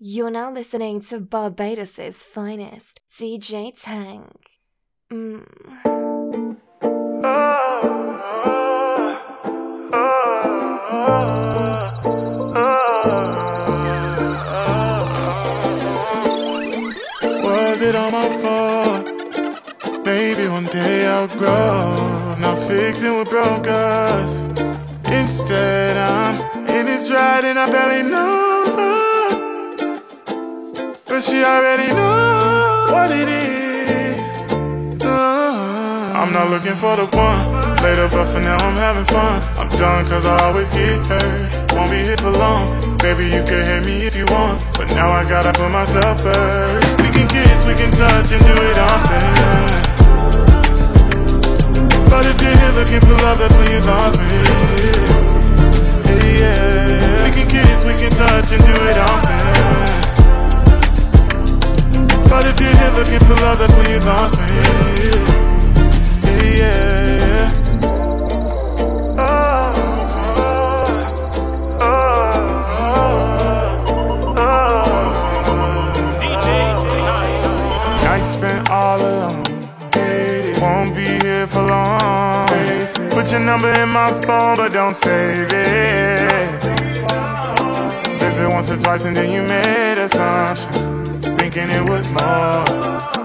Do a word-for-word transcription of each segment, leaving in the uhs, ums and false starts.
You're now listening to Barbados' finest, D J Tank. Mm. Uh, uh, uh, uh. Was it all my fault? Maybe one day I'll grow. Not fixing what broke us. Instead, I'm in this ride and I barely know. She already knows what it is. uh, I'm not looking for the one later, but for now I'm having fun. I'm done cause I always get hurt. Won't be here for long. Baby, you can hit me if you want, but now I gotta put myself first. We can kiss, we can touch and do it often. But if you're here looking for love, that's when you lost me. Hey, yeah. We can kiss, we can touch and do it often. But if you're here looking for love, that's when you lost me. Yeah, yeah. Oh, oh, oh, oh. D J Tank. I spent all alone. Won't be here for long. Put your number in my phone, but don't save it. Visit once or twice and then you made assumptions. Thinking it was more.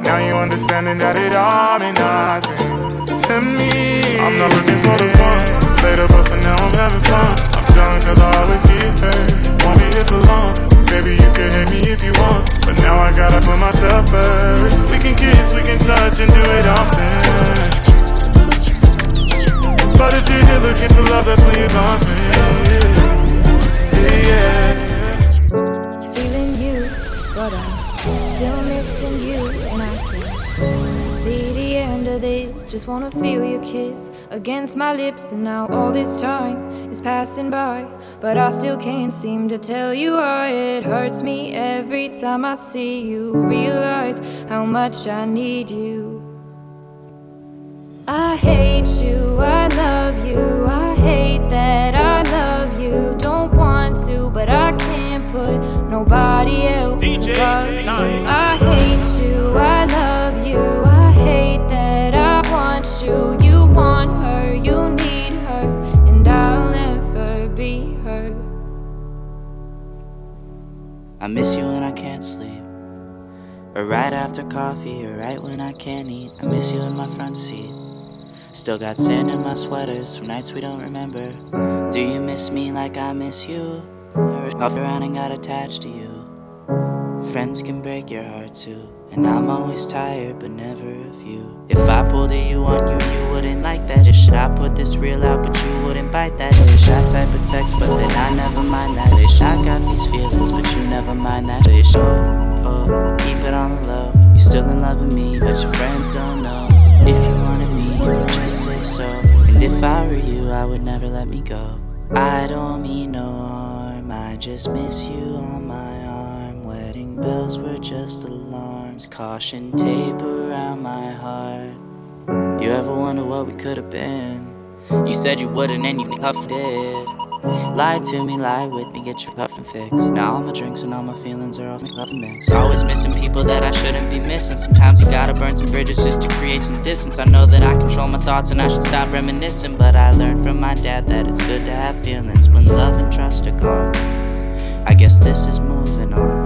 Now you understanding that it all meant nothing to me. I'm not looking for the one later, but for now I'm having fun. I'm done cause I always get hurt. Won't be here for long. Baby, you can hate me if you want, but now I gotta put myself first. We can kiss, we can touch and do it often. But if you're here looking for love, that's when you lost me. Yeah, yeah. Feeling you, but I'm still missing you, and I can see the end of this. Just wanna feel your kiss against my lips, and now all this time is passing by, but I still can't seem to tell you why. It hurts me every time I see you, realize how much I need you. I hate you, I love you, I hate that I love you. Don't want to, but I can't put nobody else D J above you. I hate you, I love you, I hate that I want you. You want her, you need her, and I'll never be her. I miss you and I can't sleep, or right after coffee, or right when I can't eat. I miss you in my front seat. Still got sand in my sweaters from nights we don't remember. Do you miss me like I miss you? I got around and got attached to you. Friends can break your heart too. And I'm always tired but never of you. If I pulled a you on you, you wouldn't like that. Just should I put this real out but you wouldn't bite that. Just I type a text but then I never mind that. Just I got these feelings but you never mind that. Just oh, oh, keep it on the low. You're still in love with me but your friends don't know. If you wanted me, just say so. And if I were you, I would never let me go. I don't mean no harm, I just miss you on my arm. Wedding bells were just alarms, caution tape around my heart. You ever wonder what we could've been? You said you wouldn't and you huffed it. Lie to me, lie with me, get your cuffing fixed. Now all my drinks and all my feelings are off my cuffing mix. Always missing people that I shouldn't be missing. Sometimes you gotta burn some bridges just to create some distance. I know that I control my thoughts and I should stop reminiscing, but I learned from my dad that it's good to have feelings when love and trust are gone. I guess this is moving on.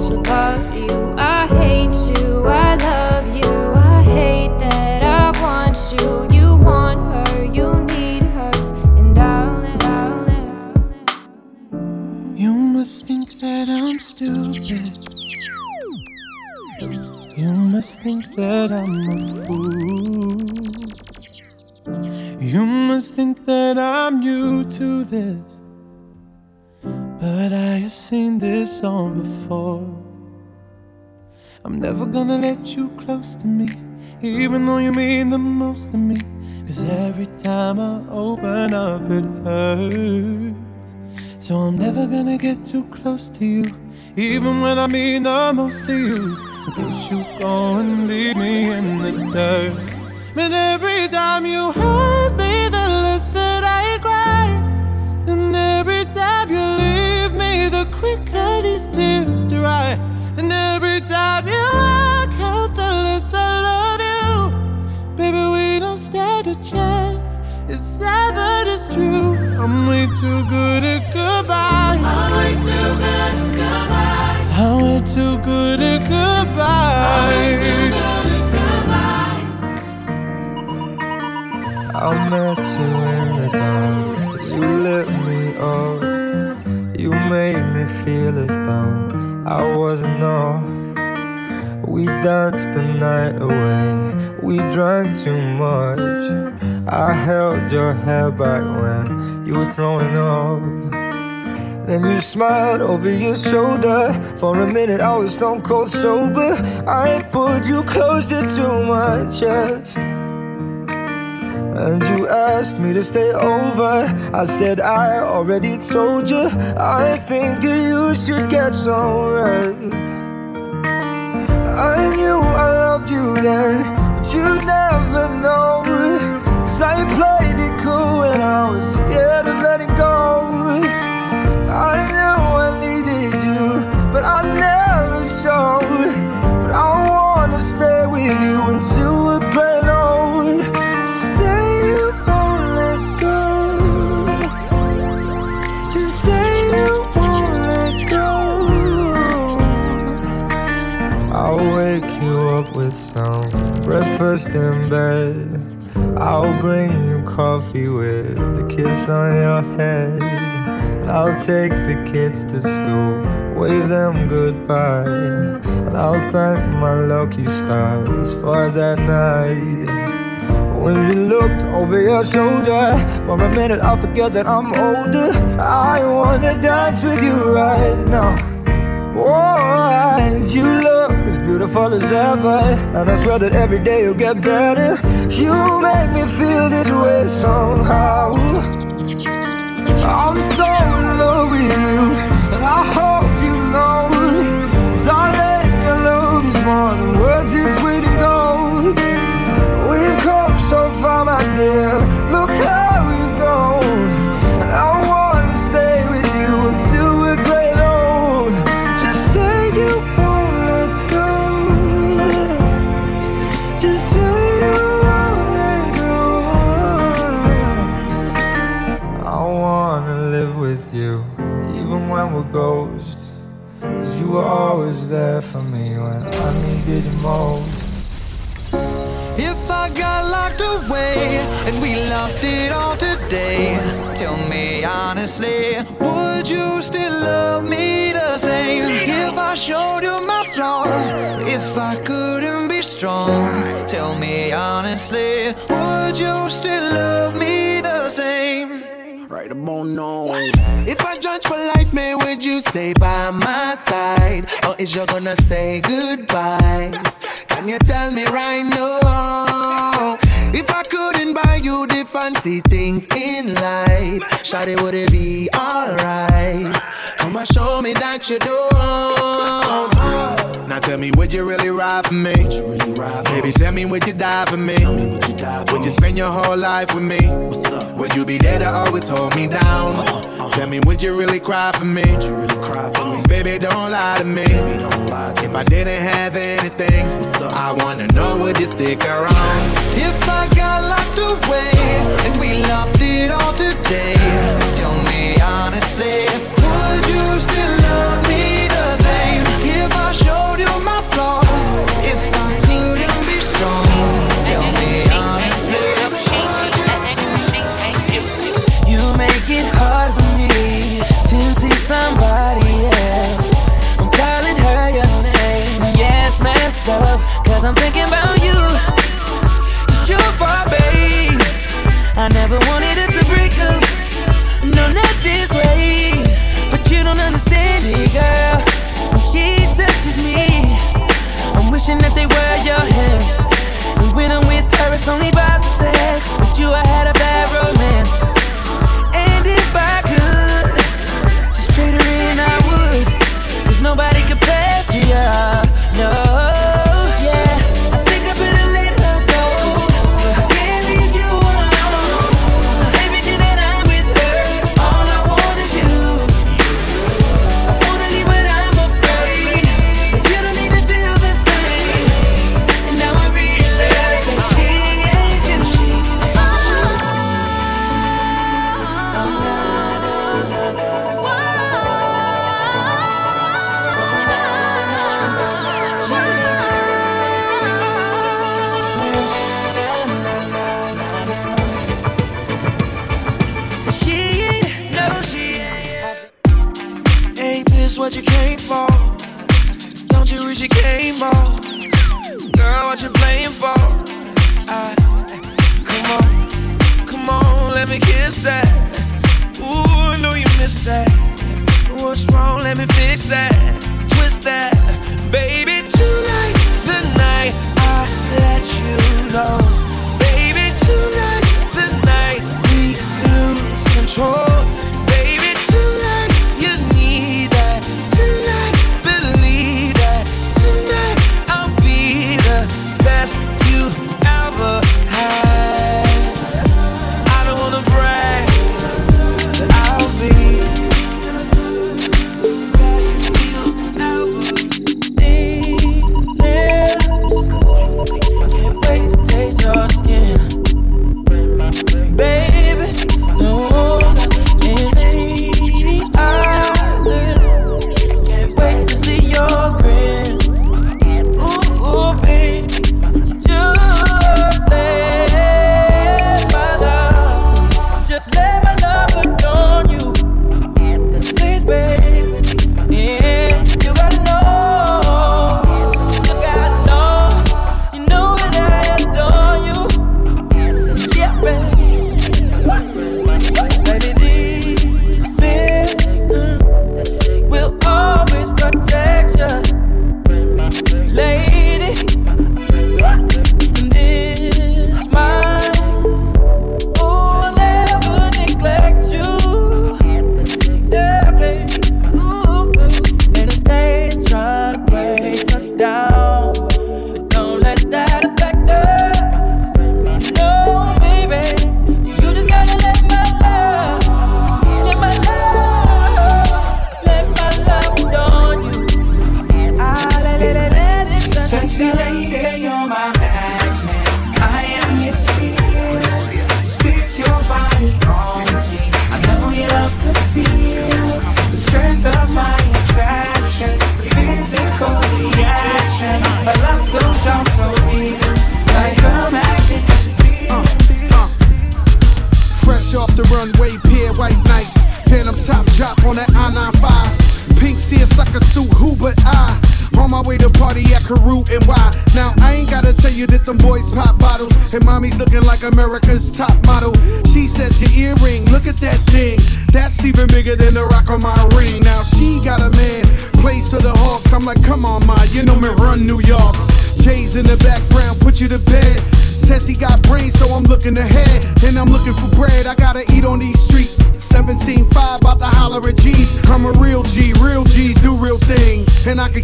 above you. I hate you, I love you, I hate that I want you. You want her, you need her, and I'll never. You must think that I'm stupid. You must think that I'm a fool. You must think that I'm new to this, but I have seen this song before. I'm never gonna let you close to me, even though you mean the most to me. Cause every time I open up it hurts. So I'm never gonna get too close to you, even when I mean the most to you. Cause you go and leave me in the dirt. And every time you hurt me, the less that I cry. And every time you leave me, the quicker these tears dry. And every time you walk out, the less I love you. Baby, we don't stand a chance. It's sad but it's true. I'm way too good at goodbye. I'm way too good at goodbye. I'm way too good at goodbye. I met you in the dark. You lit me up. You made me feel as though I wasn't off. We danced the night away. We drank too much. I held your hair back when you were throwing up. Then you smiled over your shoulder. For a minute I was stone cold sober. I pulled you closer to my chest. And you asked me to stay over. I said I already told you. I think that you should get some rest. I knew I loved you then, but you never know. Cause I played it cool and I was scared of letting go. I knew I needed you, but I never showed. But I wanna stay with you until we're getting old. Just say you won't let go. Just say you won't let go. I'll wake you up with some breakfast in bed. I'll bring you coffee with a kiss on your head. I'll take the kids to school, wave them goodbye. And I'll thank my lucky stars for that night. When you looked over your shoulder, for a minute I forget that I'm older. I wanna dance with you right now. Oh, and you look as beautiful as ever. And I swear that every day you'll get better. You make me feel this way somehow. I'm so in love with you, and I hope you know, darling, your love is more than worth its weight in gold. We've come so far, my dear, look how we've grown. And I wanna stay with you until we're great old. Just say you won't let go. Just say you, even when we're ghosts, cause you were always there for me when I needed you most. If I got locked away and we lost it all today, tell me honestly, would you still love me the same? If I showed you my flaws, if I couldn't be strong, tell me honestly, would you still love me the same? Right about now. If I judge for life, man, would you stay by my side? Or is you gonna say goodbye? Can you tell me right now? If I couldn't buy you the fancy things in life, shawty, would it be alright? Come and show me that you don't. Now tell me, would you really ride for me? Really ride for Baby, me. Tell me, would you die for me? Tell me would you die for would you spend your whole life with me? What's up? Would you be there to always hold me down? Uh-huh. Tell me, would you really cry for me? Would you really cry for me? Baby, don't lie to me. Baby, don't lie to if me. I didn't have anything, I wanna know, would you stick around? If I got locked away and we lost it all today, tell me honestly, would you still love me the same? If I showed you my flaws, if I couldn't be strong, tell me honestly, would you still? You make it hard for me to see somebody else. I'm calling her your name, yeah, it's messed up, cause I'm thinking about you. It's your fault, babe. I never wanted us to break up. No, not this way. But you don't understand it, girl. When she touches me, I'm wishing that they were your hands. And when I'm with her, it's only about the sex. But you, I had a bad romance. And if I could just trade her in, I would. There's nobody use your game more. Girl, what you playing for? I, come on, come on, let me kiss that. Ooh, I know you missed that. What's wrong? Let me fix that. Twist that, baby. Tonight, the night I let you know. Baby, tonight, the night we lose control. Baby, tonight you need that. Tonight, believe that. Tonight I'll be the best you ever had. I don't wanna brag, but I'll be the best you ever had. Can't wait to taste your skin, baby. No.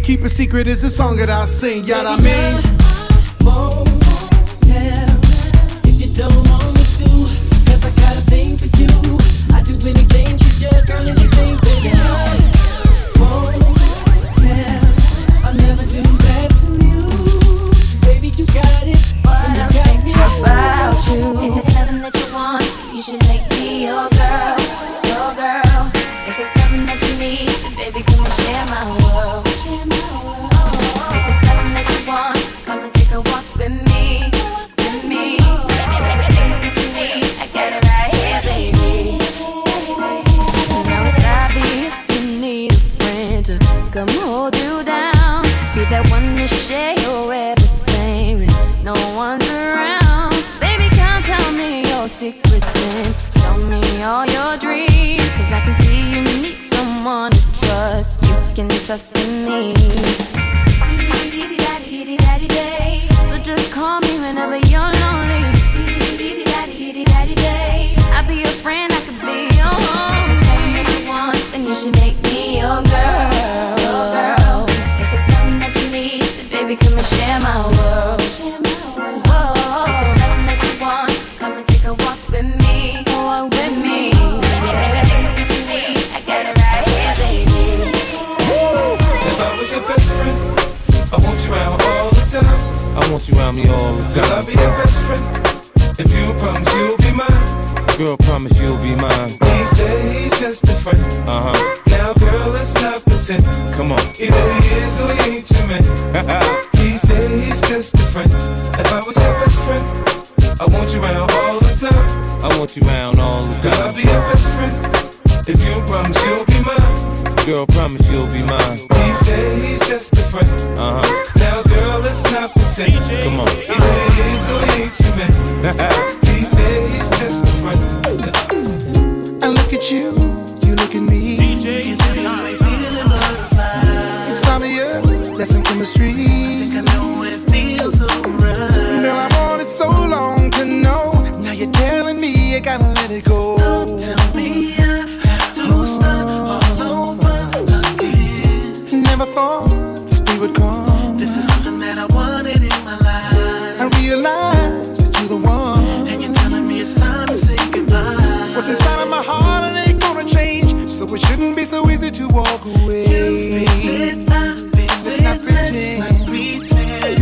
Keep it secret is the song that I sing, yeah, I mean. Girl, promise you'll be mine. He said he's just a friend. Uh huh. These days just a front. I look at you, you look at me. D J and Tank, feeling butterflies. It's obvious, that's some chemistry. I think I know what it feels so right. Girl, I've wanted so long to know. Now you're telling me I gotta let it go. Don't tell me I have to oh. start all over again. Never thought this day would come. This is something that I wanted in my life. I realize that you're the one, and you're telling me it's time to say goodbye. What's inside of my heart and ain't gonna change, so it shouldn't be so easy to walk away. You feel it, I feel it. Let's not pretend. Let's not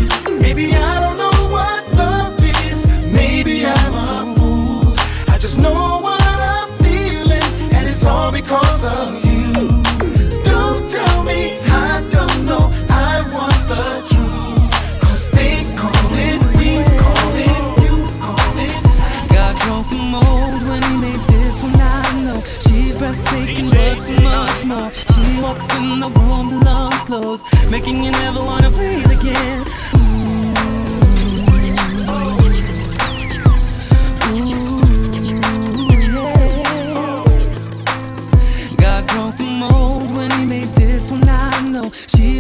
pretend. Maybe I don't know what love is. Maybe I'm a fool. I just know what I'm feeling, and it's all because of you. Don't tell me I don't know. I want the truth, 'cause they call it, we call it, you call it. Got girl from old when he made this one, I know. She's breathtaking, but so much more. She walks in the room with arms closed, making you never wanna breathe again.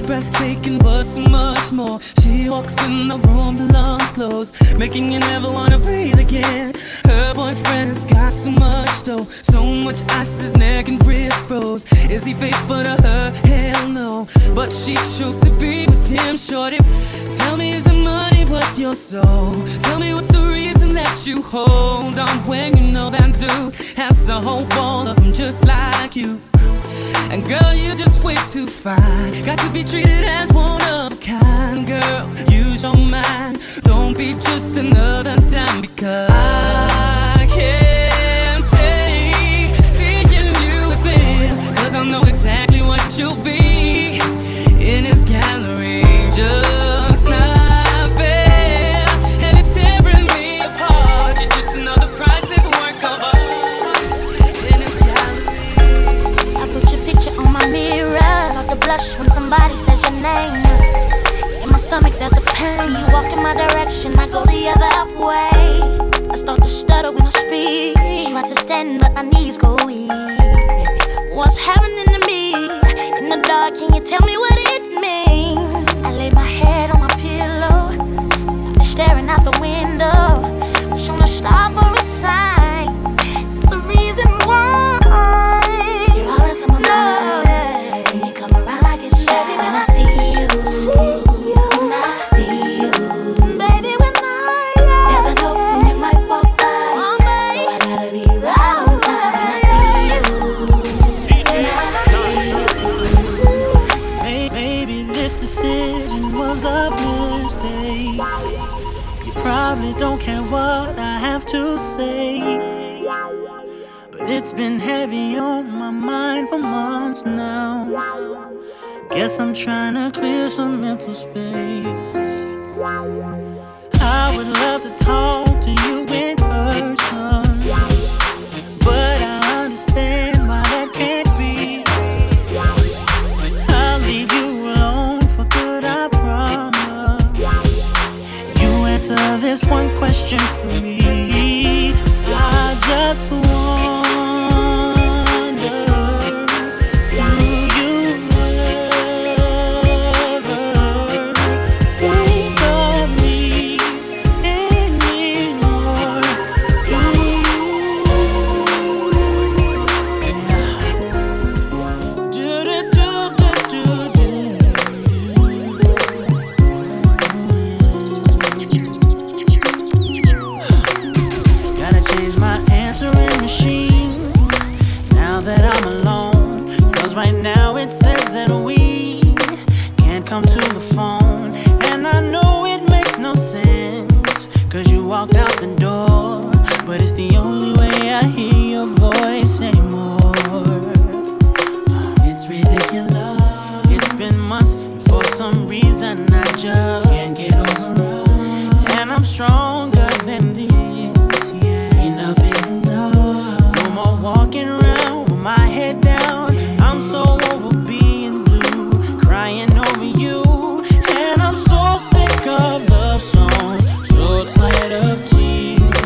Breathtaking, but so much more. She walks in the room, her lungs closed, making you never wanna breathe again. Her boyfriend has got so much though, so much ice, his neck and wrist froze. Is he faithful to her? Hell no. But she chose to be with him, shorty. Tell me, is it money worth your soul? Tell me, what's the reason that you hold on when you know that dude has a whole ball of them just like you? And girl, you're just way too fine. Got to be treated as one of a kind. Girl, use your mind. Don't be just another dime, because I can't take seeing you within, 'cause I know exactly what you'll be in his gallery. Just not fair, and it's tearing me apart. You're just another priceless work of art in his gallery. I put your picture on my mirror. Start to blush when somebody says your name. In my stomach there's a pain. You walk in my direction, I go the other way. I start to stutter when I speak. Try to stand but my knees go weak. What's happening to me? In the dark, can you tell me what it means? I lay my head on my pillow, I'm staring out the window. Wish I'm a star for a sign, the reason why. You're always on my mind, when you come around I get shy. When I see you, don't care what I have to say, but it's been heavy on my mind for months now. Guess I'm trying to clear some mental space. I would love to talk to you in person, but I understand. There's one question for me. I just wonder, do you ever think of me anymore? Do you? Do do do do do. Come to the phone, and I know it makes no sense, 'cause you walked out the door, but it's the only way I hear your voice anymore. It's ridiculous. It's been months, and for some reason I just can't get over us. And I'm stronger than this, yeah. Enough is enough. No more walking around with my head down. I'm so over being blue, crying over you. Of love songs, so tired of tears.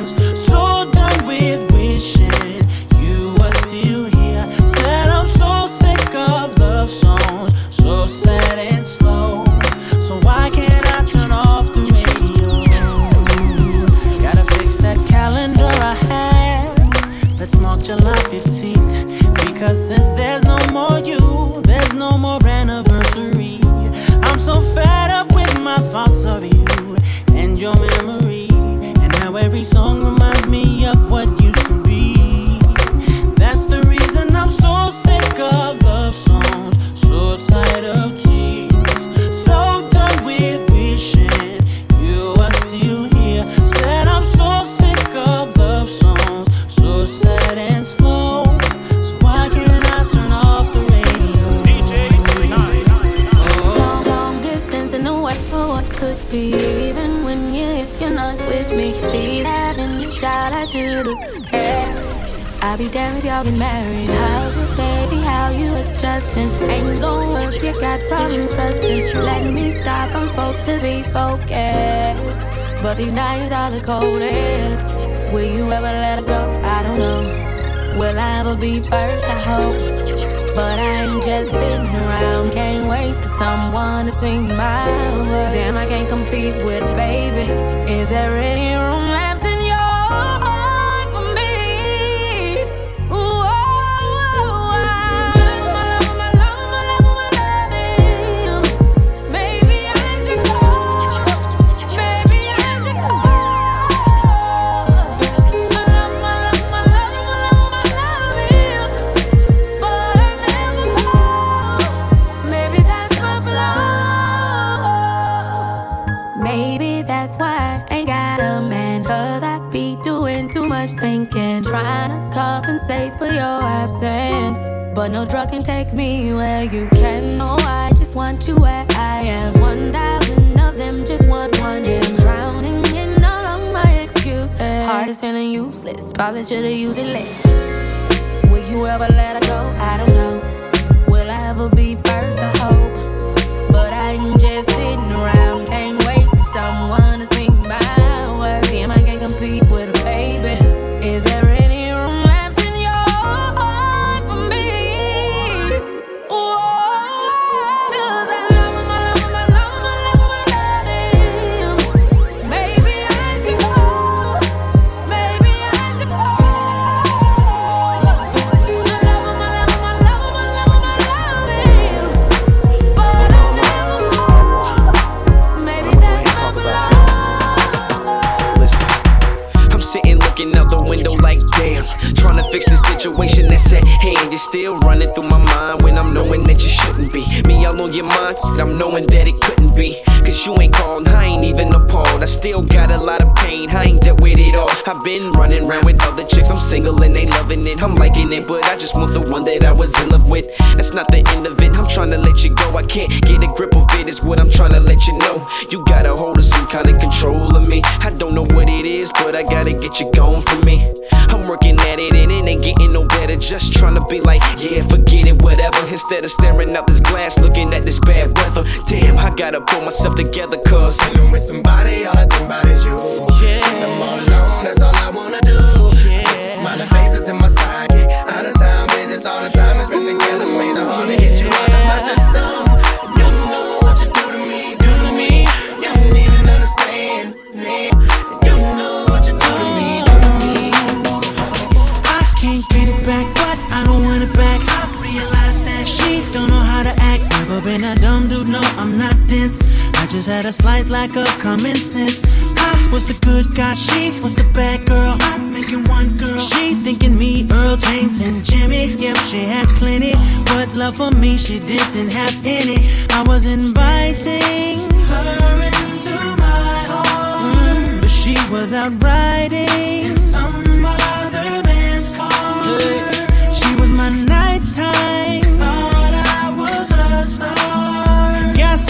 could be, even when you, if you're not with me. She's having me child, I should've cared. I'll be damned if y'all been married. How's it, baby, how you adjusting? Ain't gon' work, you got problems trusting. Let me stop, I'm supposed to be focused, but these nights are the coldest. Will you ever let her go? I don't know. Will I ever be first? I hope, but I ain't just sitting around. Can't wait for someone to sing my words. Damn, I can't compete with baby. Is there any room left? Thinking, trying to compensate for your absence, but no drug can take me where you can. No, I just want you where I am. One thousand of them just want one him. Drowning in all of my excuses. Heart is feeling useless. Probably should've used it less. Will you ever let her go? I don't know. Will I ever be first? I hope, but I'm just sitting around. Can't wait for someone to sing my words. Damn, I can't compete with a baby. Is there any room left in your heart for me? Whoa, 'cause I love him, I love him, I love him, I love him, I love him. Maybe I should go, maybe I should go. I love him, I love him, I love him, I love him, I love him, but I never know. Maybe that's my love. Listen, I'm sitting looking out the window like damn, trying to fix the situation that's at hand. It's still running through my mind when I'm knowing that you shouldn't be. Me all on your mind, I'm knowing that it couldn't be. Cause you ain't called, I ain't even appalled. I still got a lot of pain, I ain't dealt with it all. I've been running around with other chicks, I'm single and they loving it. I'm liking it, but I just want the one that I was in love with. That's not the end of it, I'm trying to let you go. I can't get a grip of it, is what I'm trying to let you know. You got a hold of some kind of control of me. I don't know what it is, but I gotta get you gone from me. I'm working at it and it ain't getting no better. Just trying to be like, yeah, forget it, whatever. Instead of staring out this glass, looking at this bad weather. Damn, I gotta pull myself together, cause I'm with somebody, all I think about is you. Yeah, I'm all alone, that's all I wanna do. Yeah, smiling faces in my side, yeah. Out of time, man, it's all the time it's been together. Makes it hard to get you out of my system. You know what you do to me, do to me. You don't even understand me. You know what you do to me, do to me. I can't get it back, but I don't want it back. I realize that she don't know how to act. Never been a dumb dude, no, I'm not dense. I just had a slight lack of common sense. I was the good guy, she was the bad girl. I'm thinking one girl, she thinking me, Earl, James, and Jimmy. Yep, she had plenty, but love for me she didn't have any. I was inviting her into my home, mm, but she was out riding in some other man's car. Yeah. She was my nighttime.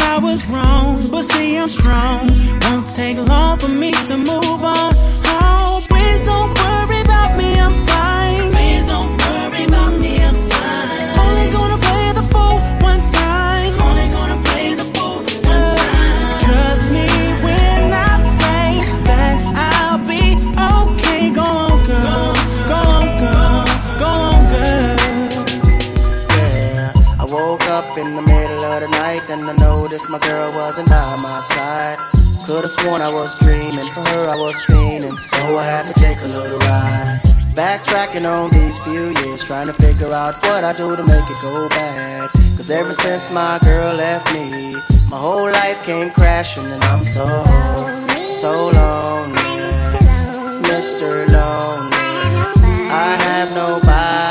I was wrong, but see I'm strong. Won't take long for me to move on. Oh, please don't worry about me, I'm fine. Please don't worry about me, I'm fine. Only gonna play the fool one time. Only gonna play the fool one time. Trust me when I say that I'll be okay. Go on, girl. Go on, girl. Go on, girl. Yeah, I woke up in the middle of the night and I know my girl wasn't by my side. Could've sworn I was dreaming, for her I was fiending, so I had to take a little ride. Backtracking on these few years, trying to figure out what I do to make it go bad. Cause ever since my girl left me, my whole life came crashing, and I'm so, so lonely, Mister Lonely. I have nobody.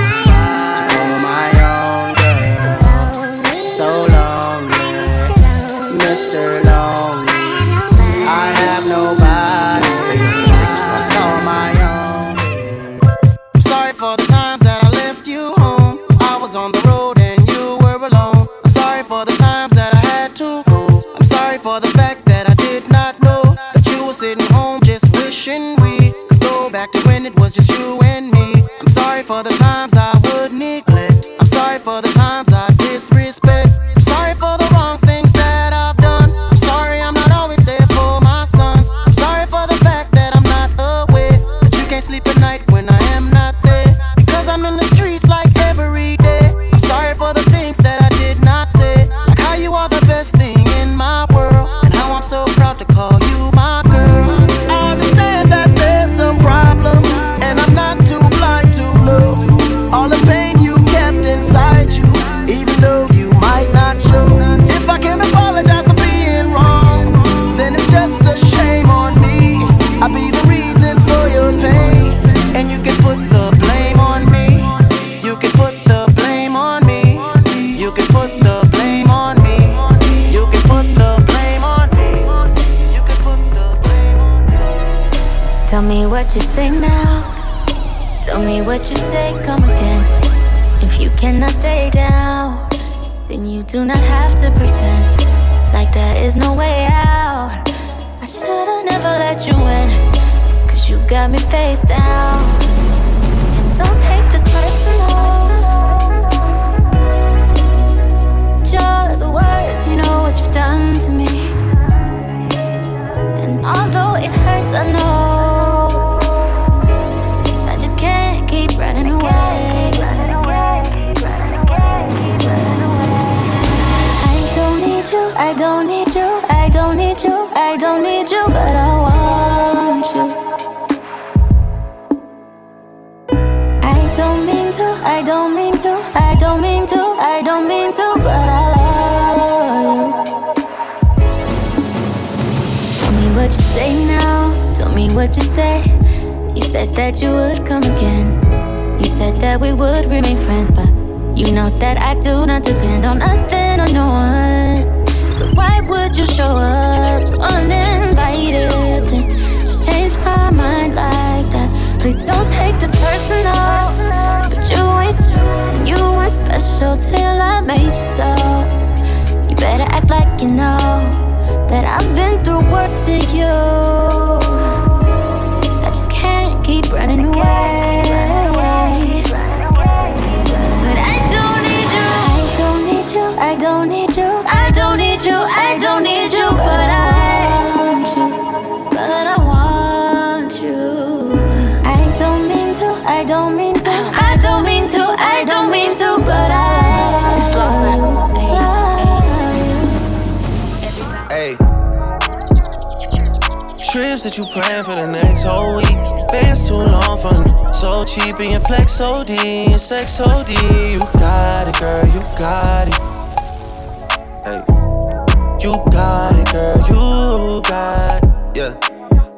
to call my own, girl. So lonely, Mister Lonely. I have nobody to call my own. I'm sorry for the times that I left you home. I was on the road and you were alone. I'm sorry for the times that I had to go. I'm sorry for the fact that I did not know that you were sitting home just wishing we could go back to when it was just you and me. I'm sorry for the times I would neglect. I'm sorry for the times I disrespect. I'm sorry for the wrong things that I've done. I'm sorry I'm not always there for my sons. I'm sorry for the fact that I'm not aware, that you can't sleep at night when I am not there, because I'm in the streets like every day. I'm sorry for the things that I did not say, like how you are the best thing in my world, and how I'm so proud to call you my girl. I understand that there's some problems, and I'm not too blind to know all the pain you kept inside you, even though you might not show. If I can apologize for being wrong, then it's just a shame on me. I'll be the reason for your pain, and you can put the blame on me. You can put the blame on me. You can put the blame on me. You can put the blame on me. You can put the blame on me. Tell me what you say now. Tell me what you say, come again. If you cannot stay down, then you do not have to pretend like there is no way out. I should've never let you in, cause you got me face down. And don't take this personal. You're the worst, you know what you've done to me. And although it hurts, I know I don't need you, I don't need you, I don't need you, but I want you. I don't mean to, I don't mean to, I don't mean to, I don't mean to, but I love you. Tell me what you say now, tell me what you say. You said that you would come again. You said that we would remain friends, but you know that I do not depend on nothing or no one. So why would you show up so uninvited? Then just change my mind like that. Please don't take this personal, but you ain't, you weren't special till I made you so. You better act like you know that I've been through worse than you. I just can't keep running away. But I don't need you. I don't need you. I don't need you. I don't need you, I don't need you, but I want you, but I want you. I don't mean to, I don't mean to, I don't mean to, I don't mean to, but I. It's Lawson. Hey, trips that you plan for the next whole week. Bands too long for so cheap and your flex O D and sex O D. You got it, girl, you got it. You got it, girl, you got it, yeah.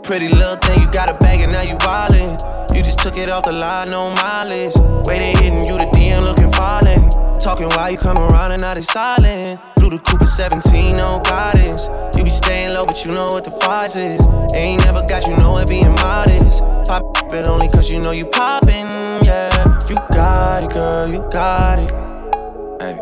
Pretty little thing, you got a bag and now you wildin'. You just took it off the line, no mileage. Waiting, hitting you the D M, looking fallin'. Talking while you come around and now they silent. Blew the Cooper seventeen, no guidance. You be staying low, but you know what the fight is. Ain't never got you know it, being modest. Pop it only cause you know you poppin', yeah. You got it, girl, you got it. Ay.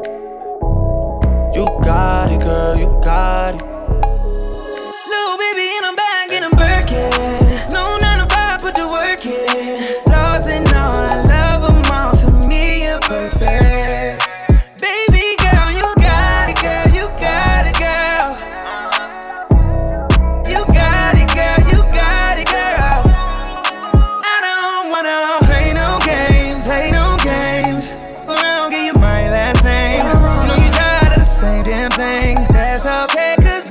You got it, girl, you got it. Lil' baby in a bag, in a Birkin. No nine to five, put the work in. Lost and all, I love them all. To me, you're perfect. Baby girl, you got it, girl, you got it, girl. You got it, girl, you got it, girl. I don't wanna play no games, play no games. But I don't give you my last name. Same damn thing, that's okay, cause